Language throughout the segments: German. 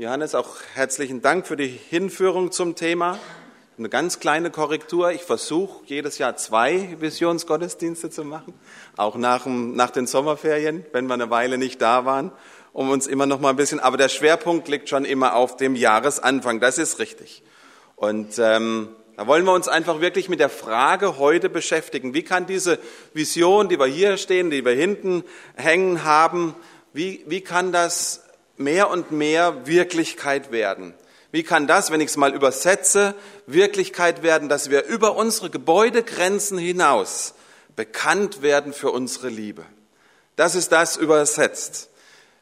Johannes, auch herzlichen Dank für die Hinführung zum Thema. Eine ganz kleine Korrektur. Ich versuche, jedes Jahr 2 Visionsgottesdienste zu machen, auch nach den Sommerferien, wenn wir eine Weile nicht da waren, um uns immer noch mal ein bisschen, aber der Schwerpunkt liegt schon immer auf dem Jahresanfang, das ist richtig. Und da wollen wir uns einfach wirklich mit der Frage heute beschäftigen, wie kann diese Vision, die wir hier stehen, die wir hinten hängen haben, wie kann das mehr und mehr Wirklichkeit werden? Wie kann das, wenn ich es mal übersetze, Wirklichkeit werden, dass wir über unsere Gebäudegrenzen hinaus bekannt werden für unsere Liebe? Das ist das übersetzt.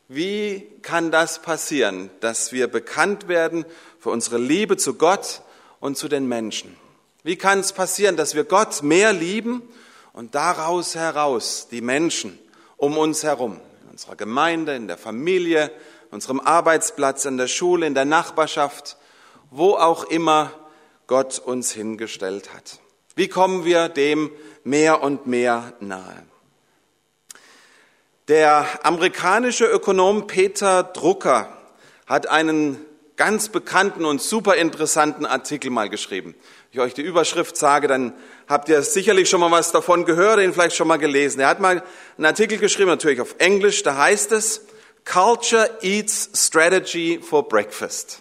Wie kann das passieren, dass wir bekannt werden für unsere Liebe zu Gott und zu den Menschen? Wie kann es passieren, dass wir Gott mehr lieben und daraus heraus die Menschen um uns herum, in unserer Gemeinde, in der Familie, unserem Arbeitsplatz, in der Schule, in der Nachbarschaft, wo auch immer Gott uns hingestellt hat? Wie kommen wir dem mehr und mehr nahe? Der amerikanische Ökonom Peter Drucker hat einen ganz bekannten und super interessanten Artikel mal geschrieben. Wenn ich euch die Überschrift sage, dann habt ihr sicherlich schon mal was davon gehört, ihn vielleicht schon mal gelesen. Er hat mal einen Artikel geschrieben, natürlich auf Englisch, da heißt es, Culture eats strategy for breakfast.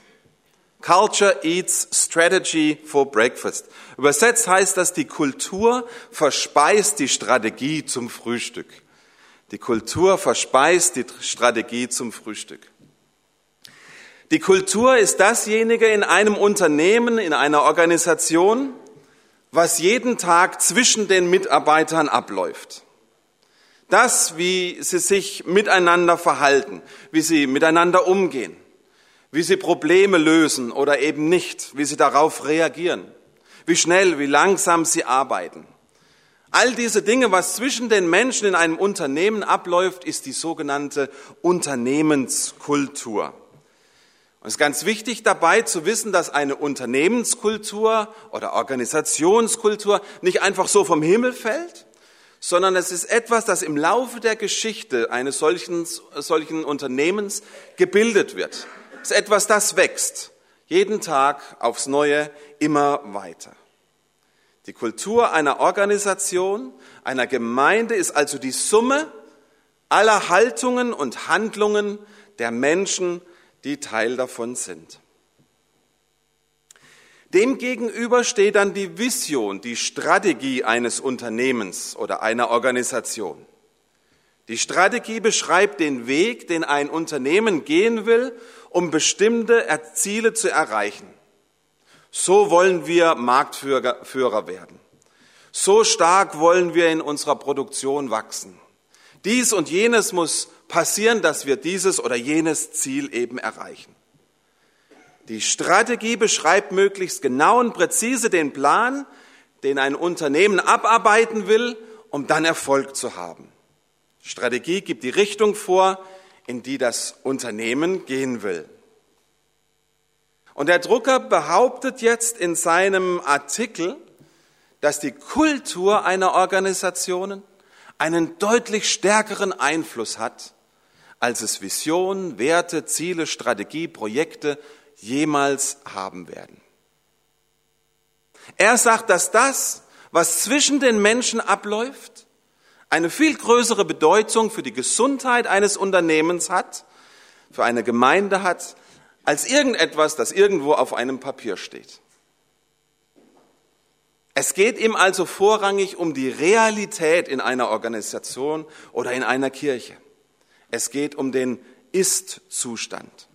Culture eats strategy for breakfast. Übersetzt heißt das, die Kultur verspeist die Strategie zum Frühstück. Die Kultur verspeist die Strategie zum Frühstück. Die Kultur ist dasjenige in einem Unternehmen, in einer Organisation, was jeden Tag zwischen den Mitarbeitern abläuft. Das, wie sie sich miteinander verhalten, wie sie miteinander umgehen, wie sie Probleme lösen oder eben nicht, wie sie darauf reagieren, wie schnell, wie langsam sie arbeiten. All diese Dinge, was zwischen den Menschen in einem Unternehmen abläuft, ist die sogenannte Unternehmenskultur. Und es ist ganz wichtig dabei zu wissen, dass eine Unternehmenskultur oder Organisationskultur nicht einfach so vom Himmel fällt, sondern es ist etwas, das im Laufe der Geschichte eines solchen Unternehmens gebildet wird. Es ist etwas, das wächst, jeden Tag aufs Neue, immer weiter. Die Kultur einer Organisation, einer Gemeinde ist also die Summe aller Haltungen und Handlungen der Menschen, die Teil davon sind. Demgegenüber steht dann die Vision, die Strategie eines Unternehmens oder einer Organisation. Die Strategie beschreibt den Weg, den ein Unternehmen gehen will, um bestimmte Ziele zu erreichen. So wollen wir Marktführer werden. So stark wollen wir in unserer Produktion wachsen. Dies und jenes muss passieren, dass wir dieses oder jenes Ziel eben erreichen. Die Strategie beschreibt möglichst genau und präzise den Plan, den ein Unternehmen abarbeiten will, um dann Erfolg zu haben. Strategie gibt die Richtung vor, in die das Unternehmen gehen will. Und der Drucker behauptet jetzt in seinem Artikel, dass die Kultur einer Organisation einen deutlich stärkeren Einfluss hat, als es Visionen, Werte, Ziele, Strategie, Projekte jemals haben werden. Er sagt, dass das, was zwischen den Menschen abläuft, eine viel größere Bedeutung für die Gesundheit eines Unternehmens hat, für eine Gemeinde hat, als irgendetwas, das irgendwo auf einem Papier steht. Es geht ihm also vorrangig um die Realität in einer Organisation oder in einer Kirche. Es geht um den Ist-Zustand.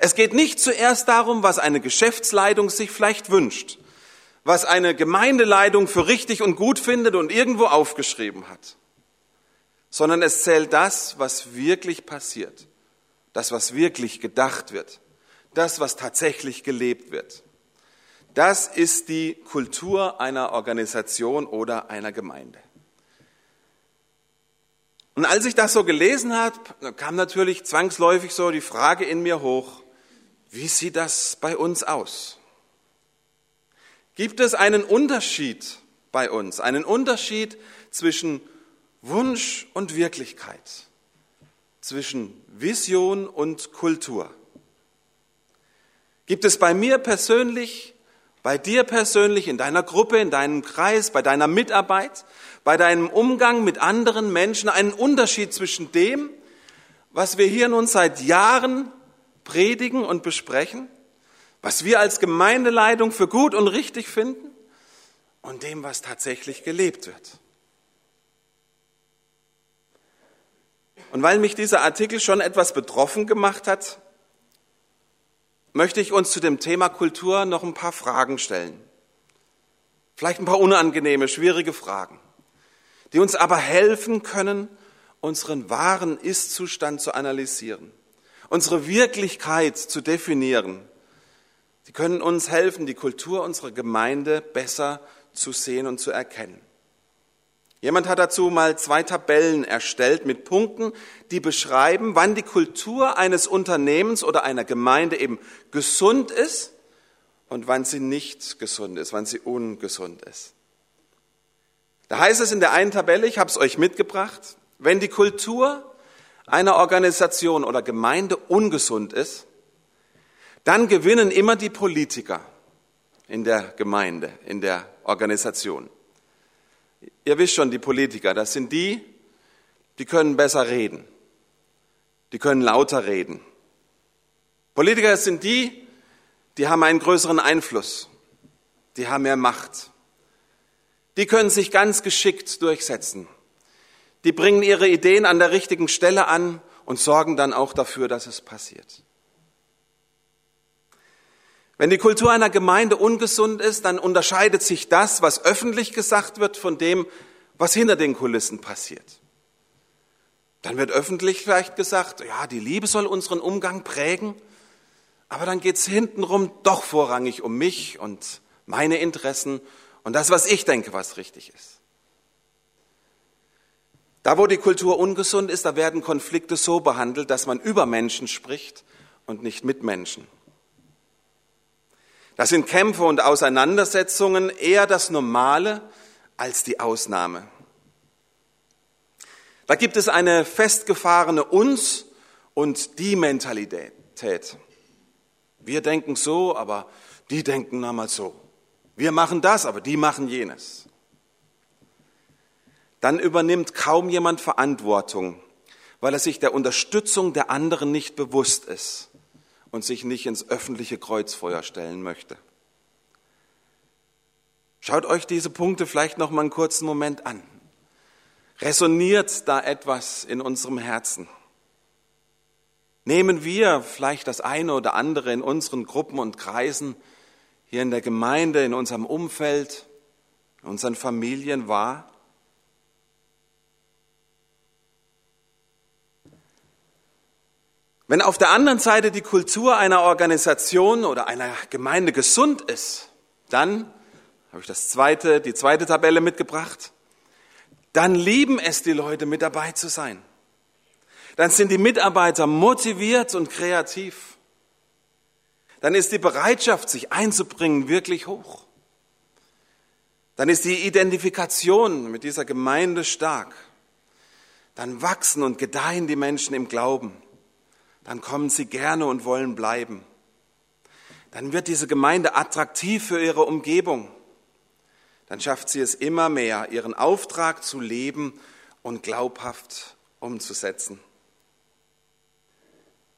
Es geht nicht zuerst darum, was eine Geschäftsleitung sich vielleicht wünscht, was eine Gemeindeleitung für richtig und gut findet und irgendwo aufgeschrieben hat, sondern es zählt das, was wirklich passiert, das, was wirklich gedacht wird, das, was tatsächlich gelebt wird. Das ist die Kultur einer Organisation oder einer Gemeinde. Und als ich das so gelesen habe, kam natürlich zwangsläufig so die Frage in mir hoch, wie sieht das bei uns aus? Gibt es einen Unterschied bei uns, einen Unterschied zwischen Wunsch und Wirklichkeit, zwischen Vision und Kultur? Gibt es bei mir persönlich, bei dir persönlich, in deiner Gruppe, in deinem Kreis, bei deiner Mitarbeit, bei deinem Umgang mit anderen Menschen einen Unterschied zwischen dem, was wir hier nun seit Jahren predigen und besprechen, was wir als Gemeindeleitung für gut und richtig finden und dem, was tatsächlich gelebt wird? Und weil mich dieser Artikel schon etwas betroffen gemacht hat, möchte ich uns zu dem Thema Kultur noch ein paar Fragen stellen. Vielleicht ein paar unangenehme, schwierige Fragen, die uns aber helfen können, unseren wahren Ist-Zustand zu analysieren, unsere Wirklichkeit zu definieren. Sie können uns helfen, die Kultur unserer Gemeinde besser zu sehen und zu erkennen. Jemand hat dazu mal 2 Tabellen erstellt mit Punkten, die beschreiben, wann die Kultur eines Unternehmens oder einer Gemeinde eben gesund ist und wann sie nicht gesund ist, wann sie ungesund ist. Da heißt es in der einen Tabelle, ich habe es euch mitgebracht, wenn die Kultur einer Organisation oder Gemeinde ungesund ist, dann gewinnen immer die Politiker in der Gemeinde, in der Organisation. Ihr wisst schon, die Politiker, das sind die können besser reden, die können lauter reden. Politiker sind die haben einen größeren Einfluss, die haben mehr Macht. Die können sich ganz geschickt durchsetzen. Die bringen ihre Ideen an der richtigen Stelle an und sorgen dann auch dafür, dass es passiert. Wenn die Kultur einer Gemeinde ungesund ist, dann unterscheidet sich das, was öffentlich gesagt wird, von dem, was hinter den Kulissen passiert. Dann wird öffentlich vielleicht gesagt, ja, die Liebe soll unseren Umgang prägen, aber dann geht es hintenrum doch vorrangig um mich und meine Interessen und das, was ich denke, was richtig ist. Da, wo die Kultur ungesund ist, da werden Konflikte so behandelt, dass man über Menschen spricht und nicht mit Menschen. Da sind Kämpfe und Auseinandersetzungen eher das Normale als die Ausnahme. Da gibt es eine festgefahrene Uns- und die Mentalität. Wir denken so, aber die denken nochmal so. Wir machen das, aber die machen jenes. Dann übernimmt kaum jemand Verantwortung, weil er sich der Unterstützung der anderen nicht bewusst ist und sich nicht ins öffentliche Kreuzfeuer stellen möchte. Schaut euch diese Punkte vielleicht noch mal einen kurzen Moment an. Resoniert da etwas in unserem Herzen? Nehmen wir vielleicht das eine oder andere in unseren Gruppen und Kreisen, hier in der Gemeinde, in unserem Umfeld, in unseren Familien wahr? Wenn auf der anderen Seite die Kultur einer Organisation oder einer Gemeinde gesund ist, dann, habe ich die zweite Tabelle mitgebracht, dann lieben es die Leute, mit dabei zu sein. Dann sind die Mitarbeiter motiviert und kreativ. Dann ist die Bereitschaft, sich einzubringen, wirklich hoch. Dann ist die Identifikation mit dieser Gemeinde stark. Dann wachsen und gedeihen die Menschen im Glauben. Dann kommen sie gerne und wollen bleiben. Dann wird diese Gemeinde attraktiv für ihre Umgebung. Dann schafft sie es immer mehr, ihren Auftrag zu leben und glaubhaft umzusetzen.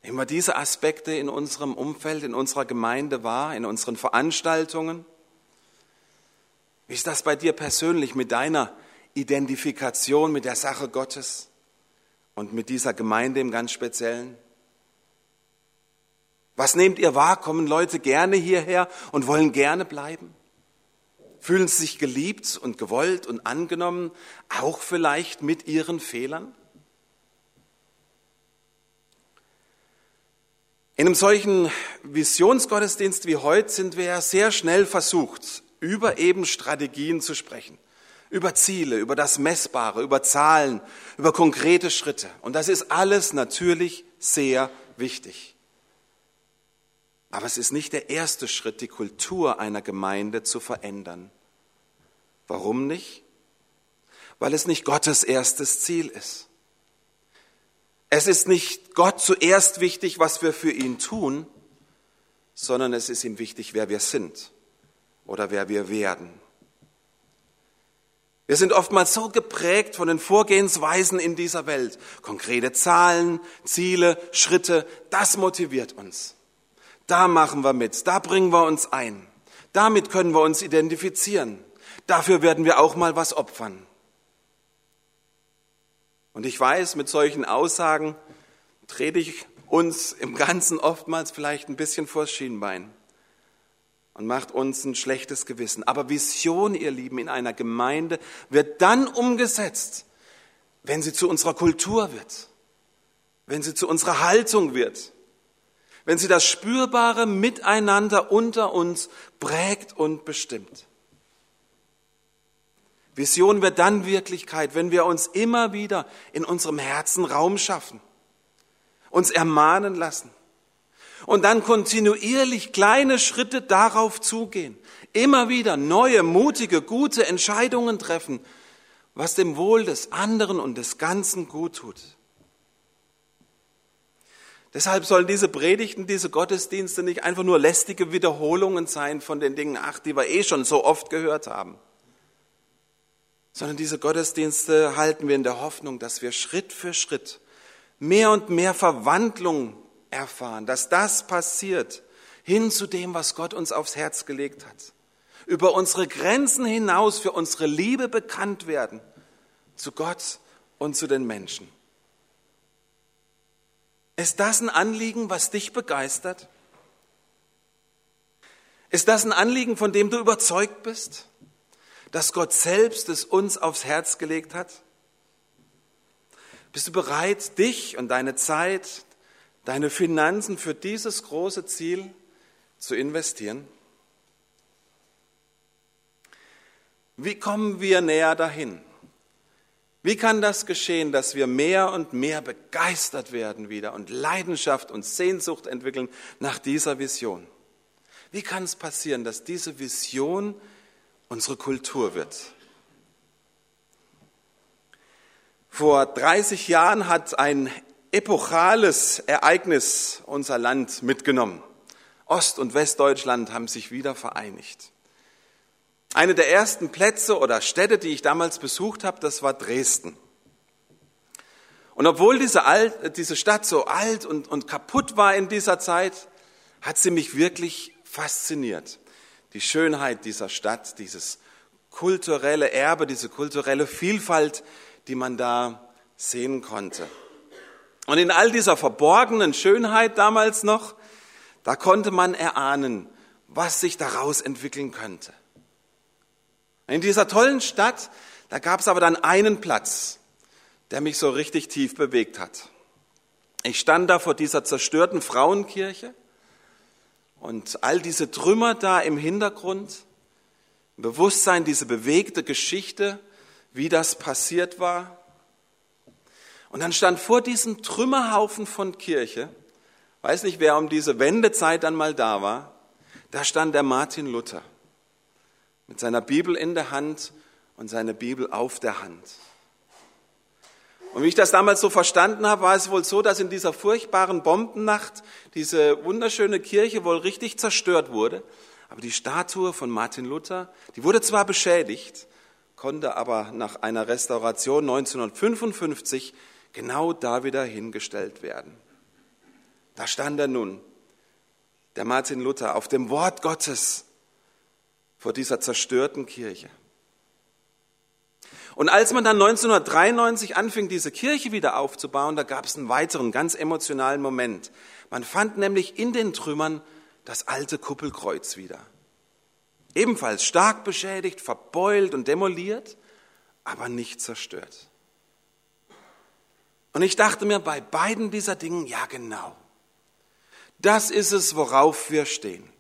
Nehmen wir diese Aspekte in unserem Umfeld, in unserer Gemeinde wahr, in unseren Veranstaltungen. Wie ist das bei dir persönlich mit deiner Identifikation mit der Sache Gottes und mit dieser Gemeinde im ganz Speziellen? Was nehmt ihr wahr? Kommen Leute gerne hierher und wollen gerne bleiben? Fühlen sie sich geliebt und gewollt und angenommen, auch vielleicht mit ihren Fehlern? In einem solchen Visionsgottesdienst wie heute sind wir ja sehr schnell versucht, über eben Strategien zu sprechen, über Ziele, über das Messbare, über Zahlen, über konkrete Schritte. Und das ist alles natürlich sehr wichtig. Aber es ist nicht der erste Schritt, die Kultur einer Gemeinde zu verändern. Warum nicht? Weil es nicht Gottes erstes Ziel ist. Es ist nicht Gott zuerst wichtig, was wir für ihn tun, sondern es ist ihm wichtig, wer wir sind oder wer wir werden. Wir sind oftmals so geprägt von den Vorgehensweisen in dieser Welt. Konkrete Zahlen, Ziele, Schritte, das motiviert uns. Da machen wir mit, da bringen wir uns ein. Damit können wir uns identifizieren. Dafür werden wir auch mal was opfern. Und ich weiß, mit solchen Aussagen trete ich uns im Ganzen oftmals vielleicht ein bisschen vors Schienbein und macht uns ein schlechtes Gewissen. Aber Vision, ihr Lieben, in einer Gemeinde wird dann umgesetzt, wenn sie zu unserer Kultur wird, wenn sie zu unserer Haltung wird, wenn sie das spürbare Miteinander unter uns prägt und bestimmt. Vision wird dann Wirklichkeit, wenn wir uns immer wieder in unserem Herzen Raum schaffen, uns ermahnen lassen und dann kontinuierlich kleine Schritte darauf zugehen, immer wieder neue, mutige, gute Entscheidungen treffen, was dem Wohl des anderen und des Ganzen gut tut. Deshalb sollen diese Predigten, diese Gottesdienste nicht einfach nur lästige Wiederholungen sein von den Dingen, die wir eh schon so oft gehört haben, sondern diese Gottesdienste halten wir in der Hoffnung, dass wir Schritt für Schritt mehr und mehr Verwandlung erfahren, dass das passiert, hin zu dem, was Gott uns aufs Herz gelegt hat. Über unsere Grenzen hinaus für unsere Liebe bekannt werden, zu Gott und zu den Menschen. Ist das ein Anliegen, was dich begeistert? Ist das ein Anliegen, von dem du überzeugt bist, dass Gott selbst es uns aufs Herz gelegt hat? Bist du bereit, dich und deine Zeit, deine Finanzen für dieses große Ziel zu investieren? Wie kommen wir näher dahin? Wie kann das geschehen, dass wir mehr und mehr begeistert werden wieder und Leidenschaft und Sehnsucht entwickeln nach dieser Vision? Wie kann es passieren, dass diese Vision unsere Kultur wird? Vor 30 Jahren hat ein epochales Ereignis unser Land mitgenommen. Ost- und Westdeutschland haben sich wieder vereinigt. Eine der ersten Plätze oder Städte, die ich damals besucht habe, das war Dresden. Und obwohl diese Stadt so alt und kaputt war in dieser Zeit, hat sie mich wirklich fasziniert. Die Schönheit dieser Stadt, dieses kulturelle Erbe, diese kulturelle Vielfalt, die man da sehen konnte. Und in all dieser verborgenen Schönheit damals noch, da konnte man erahnen, was sich daraus entwickeln könnte. In dieser tollen Stadt, da gab es aber dann einen Platz, der mich so richtig tief bewegt hat. Ich stand da vor dieser zerstörten Frauenkirche und all diese Trümmer da im Hintergrund, im Bewusstsein, diese bewegte Geschichte, wie das passiert war. Und dann stand vor diesem Trümmerhaufen von Kirche, weiß nicht, wer um diese Wendezeit dann mal da war, da stand der Martin Luther mit seiner Bibel in der Hand und seine Bibel auf der Hand. Und wie ich das damals so verstanden habe, war es wohl so, dass in dieser furchtbaren Bombennacht diese wunderschöne Kirche wohl richtig zerstört wurde, aber die Statue von Martin Luther, die wurde zwar beschädigt, konnte aber nach einer Restauration 1955 genau da wieder hingestellt werden. Da stand er nun, der Martin Luther, auf dem Wort Gottes vor dieser zerstörten Kirche. Und als man dann 1993 anfing, diese Kirche wieder aufzubauen, da gab es einen weiteren, ganz emotionalen Moment. Man fand nämlich in den Trümmern das alte Kuppelkreuz wieder. Ebenfalls stark beschädigt, verbeult und demoliert, aber nicht zerstört. Und ich dachte mir bei beiden dieser Dingen, ja genau, das ist es, worauf wir stehen.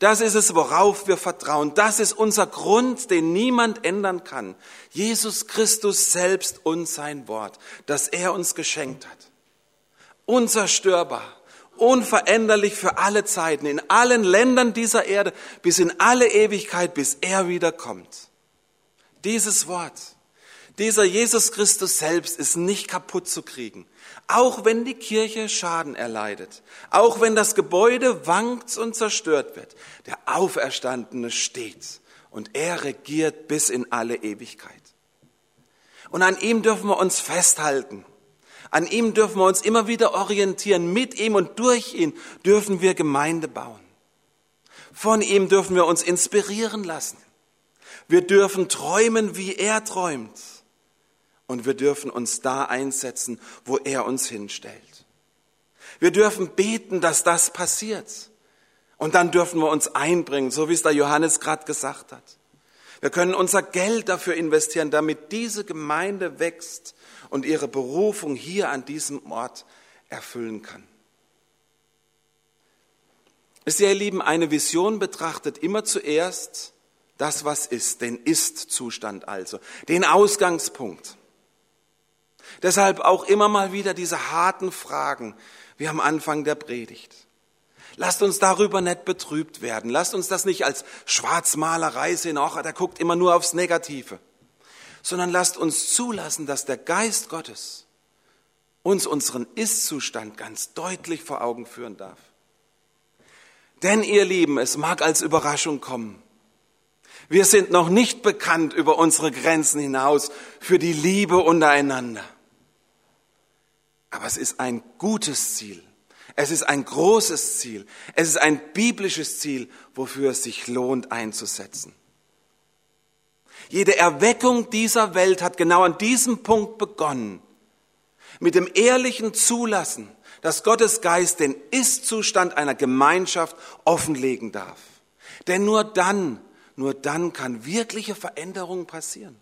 Das ist es, worauf wir vertrauen. Das ist unser Grund, den niemand ändern kann. Jesus Christus selbst und sein Wort, das er uns geschenkt hat. Unzerstörbar. Unveränderlich für alle Zeiten, in allen Ländern dieser Erde, bis in alle Ewigkeit, bis er wiederkommt. Dieses Wort, Dieser Jesus Christus selbst ist nicht kaputt zu kriegen, auch wenn die Kirche Schaden erleidet, auch wenn das Gebäude wankt und zerstört wird. Der Auferstandene steht und er regiert bis in alle Ewigkeit. Und an ihm dürfen wir uns festhalten, an ihm dürfen wir uns immer wieder orientieren, mit ihm und durch ihn dürfen wir Gemeinde bauen. Von ihm dürfen wir uns inspirieren lassen. Wir dürfen träumen, wie er träumt. Und wir dürfen uns da einsetzen, wo er uns hinstellt. Wir dürfen beten, dass das passiert. Und dann dürfen wir uns einbringen, so wie es der Johannes gerade gesagt hat. Wir können unser Geld dafür investieren, damit diese Gemeinde wächst und ihre Berufung hier an diesem Ort erfüllen kann. Wisst ihr, ihr Lieben, eine Vision betrachtet immer zuerst das, was ist, den Ist-Zustand also, den Ausgangspunkt. Deshalb auch immer mal wieder diese harten Fragen, wie am Anfang der Predigt. Lasst uns darüber nicht betrübt werden. Lasst uns das nicht als Schwarzmalerei sehen, ach, der guckt immer nur aufs Negative. Sondern lasst uns zulassen, dass der Geist Gottes uns unseren Ist-Zustand ganz deutlich vor Augen führen darf. Denn ihr Lieben, es mag als Überraschung kommen. Wir sind noch nicht bekannt über unsere Grenzen hinaus für die Liebe untereinander. Aber es ist ein gutes Ziel. Es ist ein großes Ziel. Es ist ein biblisches Ziel, wofür es sich lohnt einzusetzen. Jede Erweckung dieser Welt hat genau an diesem Punkt begonnen. Mit dem ehrlichen Zulassen, dass Gottes Geist den Ist-Zustand einer Gemeinschaft offenlegen darf. Denn nur dann kann wirkliche Veränderung passieren.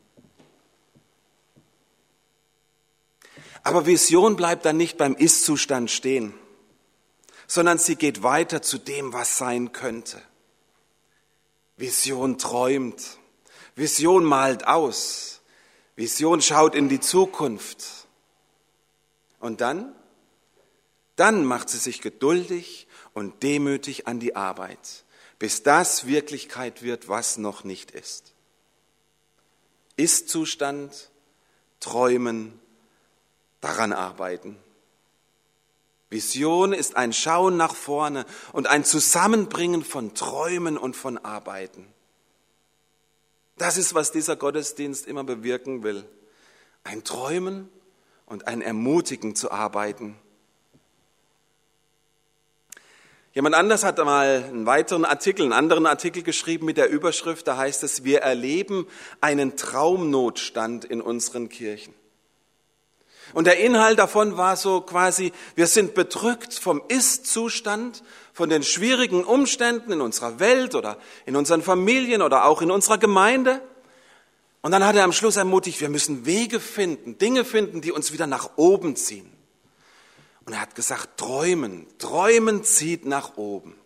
Aber Vision bleibt dann nicht beim Ist-Zustand stehen, sondern sie geht weiter zu dem, was sein könnte. Vision träumt, Vision malt aus, Vision schaut in die Zukunft. Und dann macht sie sich geduldig und demütig an die Arbeit, bis das Wirklichkeit wird, was noch nicht ist. Ist-Zustand, träumen, daran arbeiten. Vision ist ein Schauen nach vorne und ein Zusammenbringen von Träumen und von Arbeiten. Das ist, was dieser Gottesdienst immer bewirken will. Ein Träumen und ein Ermutigen zu arbeiten. Jemand anders hat mal einen anderen Artikel geschrieben mit der Überschrift, da heißt es, wir erleben einen Traumnotstand in unseren Kirchen. Und der Inhalt davon war so quasi, wir sind bedrückt vom Ist-Zustand, von den schwierigen Umständen in unserer Welt oder in unseren Familien oder auch in unserer Gemeinde. Und dann hat er am Schluss ermutigt, wir müssen Wege finden, Dinge finden, die uns wieder nach oben ziehen. Und er hat gesagt, Träumen zieht nach oben.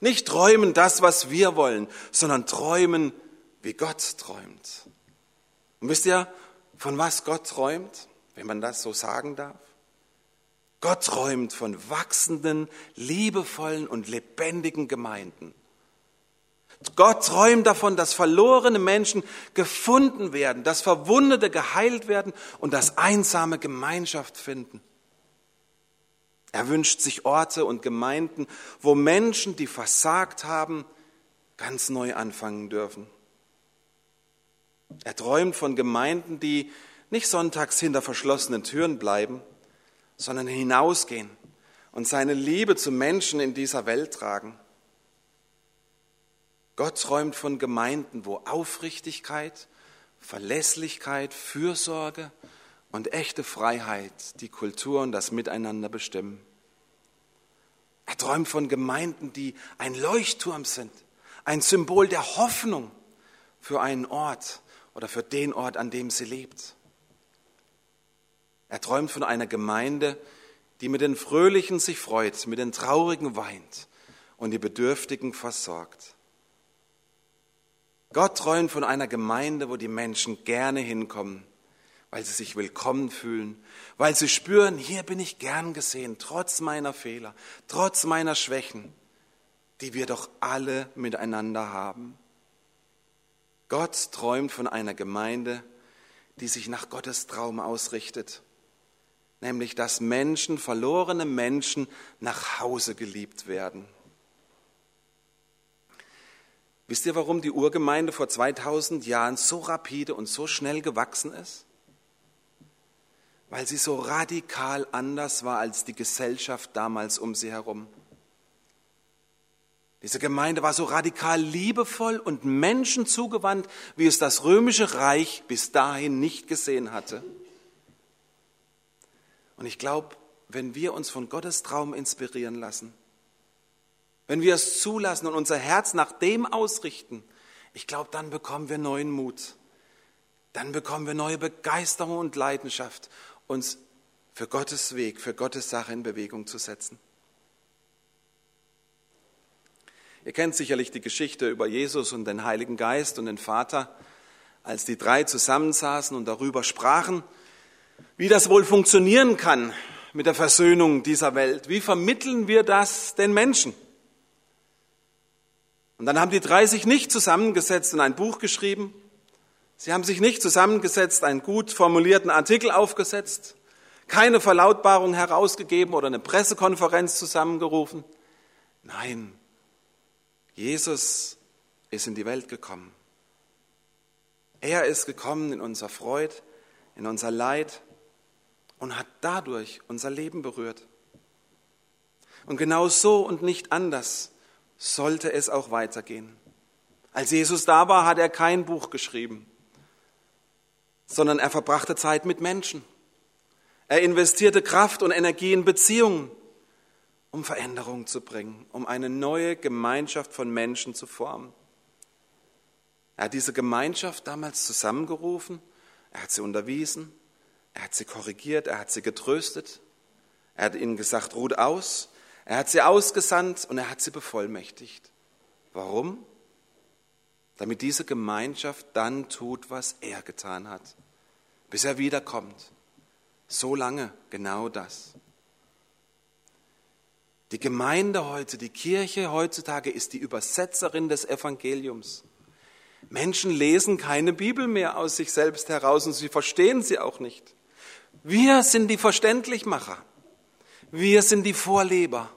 Nicht träumen das, was wir wollen, sondern träumen, wie Gott träumt. Und wisst ihr, von was Gott träumt, wenn man das so sagen darf? Gott träumt von wachsenden, liebevollen und lebendigen Gemeinden. Gott träumt davon, dass verlorene Menschen gefunden werden, dass Verwundete geheilt werden und dass Einsame Gemeinschaft finden. Er wünscht sich Orte und Gemeinden, wo Menschen, die versagt haben, ganz neu anfangen dürfen. Er träumt von Gemeinden, die nicht sonntags hinter verschlossenen Türen bleiben, sondern hinausgehen und seine Liebe zu Menschen in dieser Welt tragen. Gott träumt von Gemeinden, wo Aufrichtigkeit, Verlässlichkeit, Fürsorge und echte Freiheit die Kultur und das Miteinander bestimmen. Er träumt von Gemeinden, die ein Leuchtturm sind, ein Symbol der Hoffnung für einen Ort oder für den Ort, an dem sie lebt. Er träumt von einer Gemeinde, die mit den Fröhlichen sich freut, mit den Traurigen weint und die Bedürftigen versorgt. Gott träumt von einer Gemeinde, wo die Menschen gerne hinkommen, weil sie sich willkommen fühlen, weil sie spüren, hier bin ich gern gesehen, trotz meiner Fehler, trotz meiner Schwächen, die wir doch alle miteinander haben. Gott träumt von einer Gemeinde, die sich nach Gottes Traum ausrichtet, nämlich dass Menschen, verlorene Menschen, nach Hause geliebt werden. Wisst ihr, warum die Urgemeinde vor 2000 Jahren so rapide und so schnell gewachsen ist? Weil sie so radikal anders war als die Gesellschaft damals um sie herum. Diese Gemeinde war so radikal liebevoll und menschenzugewandt, wie es das Römische Reich bis dahin nicht gesehen hatte. Und ich glaube, wenn wir uns von Gottes Traum inspirieren lassen, wenn wir es zulassen und unser Herz nach dem ausrichten, ich glaube, dann bekommen wir neuen Mut. Dann bekommen wir neue Begeisterung und Leidenschaft, uns für Gottes Weg, für Gottes Sache in Bewegung zu setzen. Ihr kennt sicherlich die Geschichte über Jesus und den Heiligen Geist und den Vater, als die drei zusammensaßen und darüber sprachen, wie das wohl funktionieren kann mit der Versöhnung dieser Welt. Wie vermitteln wir das den Menschen? Und dann haben die drei sich nicht zusammengesetzt und ein Buch geschrieben. Sie haben sich nicht zusammengesetzt, einen gut formulierten Artikel aufgesetzt, keine Verlautbarung herausgegeben oder eine Pressekonferenz zusammengerufen. Nein, Jesus ist in die Welt gekommen. Er ist gekommen in unser Freud, in unser Leid und hat dadurch unser Leben berührt. Und genau so und nicht anders sollte es auch weitergehen. Als Jesus da war, hat er kein Buch geschrieben, sondern er verbrachte Zeit mit Menschen. Er investierte Kraft und Energie in Beziehungen, um Veränderung zu bringen, um eine neue Gemeinschaft von Menschen zu formen. Er hat diese Gemeinschaft damals zusammengerufen, er hat sie unterwiesen, er hat sie korrigiert, er hat sie getröstet, er hat ihnen gesagt, ruht aus, er hat sie ausgesandt und er hat sie bevollmächtigt. Warum? Damit diese Gemeinschaft dann tut, was er getan hat, bis er wiederkommt. So lange genau das. Die Gemeinde heute, die Kirche heutzutage ist die Übersetzerin des Evangeliums. Menschen lesen keine Bibel mehr aus sich selbst heraus und sie verstehen sie auch nicht. Wir sind die Verständlichmacher. Wir sind die Vorleber.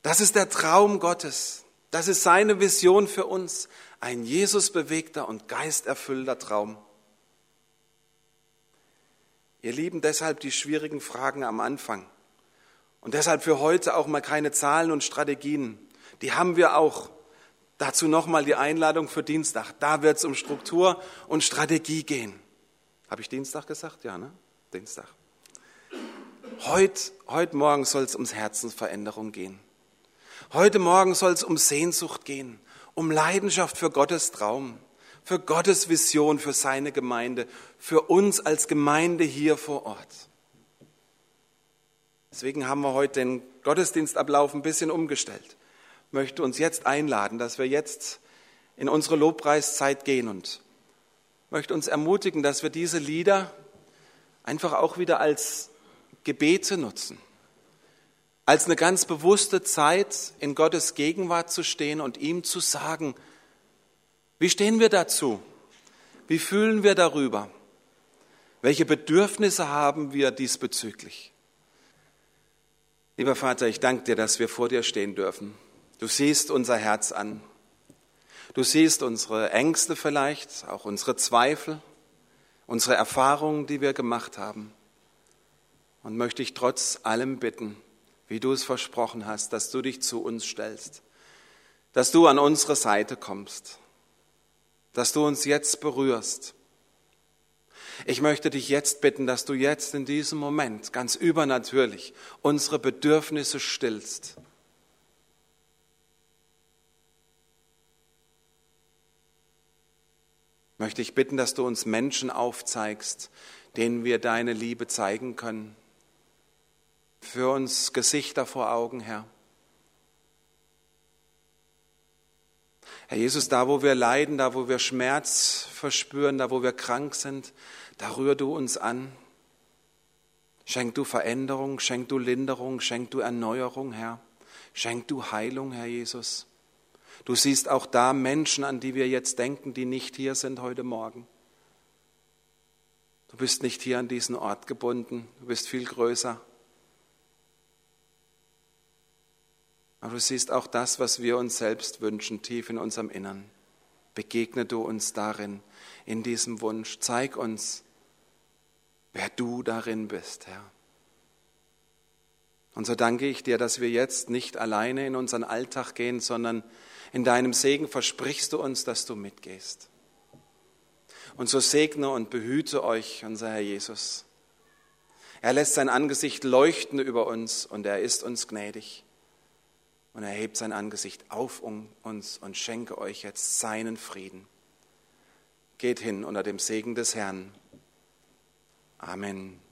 Das ist der Traum Gottes. Das ist seine Vision für uns, ein Jesusbewegter und geisterfüllter Traum. Ihr Lieben, deshalb die schwierigen Fragen am Anfang. Und deshalb für heute auch mal keine Zahlen und Strategien. Die haben wir auch. Dazu nochmal die Einladung für Dienstag. Da wird es um Struktur und Strategie gehen. Habe ich Dienstag gesagt? Ja, ne? Dienstag. Heute Morgen soll es ums Herzensveränderung gehen. Heute Morgen soll es um Sehnsucht gehen, um Leidenschaft für Gottes Traum, für Gottes Vision, für seine Gemeinde, für uns als Gemeinde hier vor Ort. Deswegen haben wir heute den Gottesdienstablauf ein bisschen umgestellt. Ich möchte uns jetzt einladen, dass wir jetzt in unsere Lobpreiszeit gehen und möchte uns ermutigen, dass wir diese Lieder einfach auch wieder als Gebete nutzen. Als eine ganz bewusste Zeit, in Gottes Gegenwart zu stehen und ihm zu sagen, wie stehen wir dazu? Wie fühlen wir darüber? Welche Bedürfnisse haben wir diesbezüglich? Lieber Vater, ich danke dir, dass wir vor dir stehen dürfen. Du siehst unser Herz an. Du siehst unsere Ängste vielleicht, auch unsere Zweifel, unsere Erfahrungen, die wir gemacht haben. Und möchte ich trotz allem bitten, wie du es versprochen hast, dass du dich zu uns stellst, dass du an unsere Seite kommst, dass du uns jetzt berührst. Ich möchte dich jetzt bitten, dass du jetzt in diesem Moment ganz übernatürlich unsere Bedürfnisse stillst. Möchte ich bitten, dass du uns Menschen aufzeigst, denen wir deine Liebe zeigen können. Für uns Gesichter vor Augen, Herr. Herr Jesus, da wo wir leiden, da wo wir Schmerz verspüren, da wo wir krank sind, da rühr du uns an. Schenk du Veränderung, schenk du Linderung, schenk du Erneuerung, Herr. Schenk du Heilung, Herr Jesus. Du siehst auch da Menschen, an die wir jetzt denken, die nicht hier sind heute Morgen. Du bist nicht hier an diesen Ort gebunden, du bist viel größer. Aber du siehst auch das, was wir uns selbst wünschen, tief in unserem Innern. Begegne du uns darin, in diesem Wunsch. Zeig uns, wer du darin bist, Herr. Und so danke ich dir, dass wir jetzt nicht alleine in unseren Alltag gehen, sondern in deinem Segen versprichst du uns, dass du mitgehst. Und so segne und behüte euch, unser Herr Jesus. Er lässt sein Angesicht leuchten über uns und er ist uns gnädig. Und er hebt sein Angesicht auf uns und schenke euch jetzt seinen Frieden. Geht hin unter dem Segen des Herrn. Amen.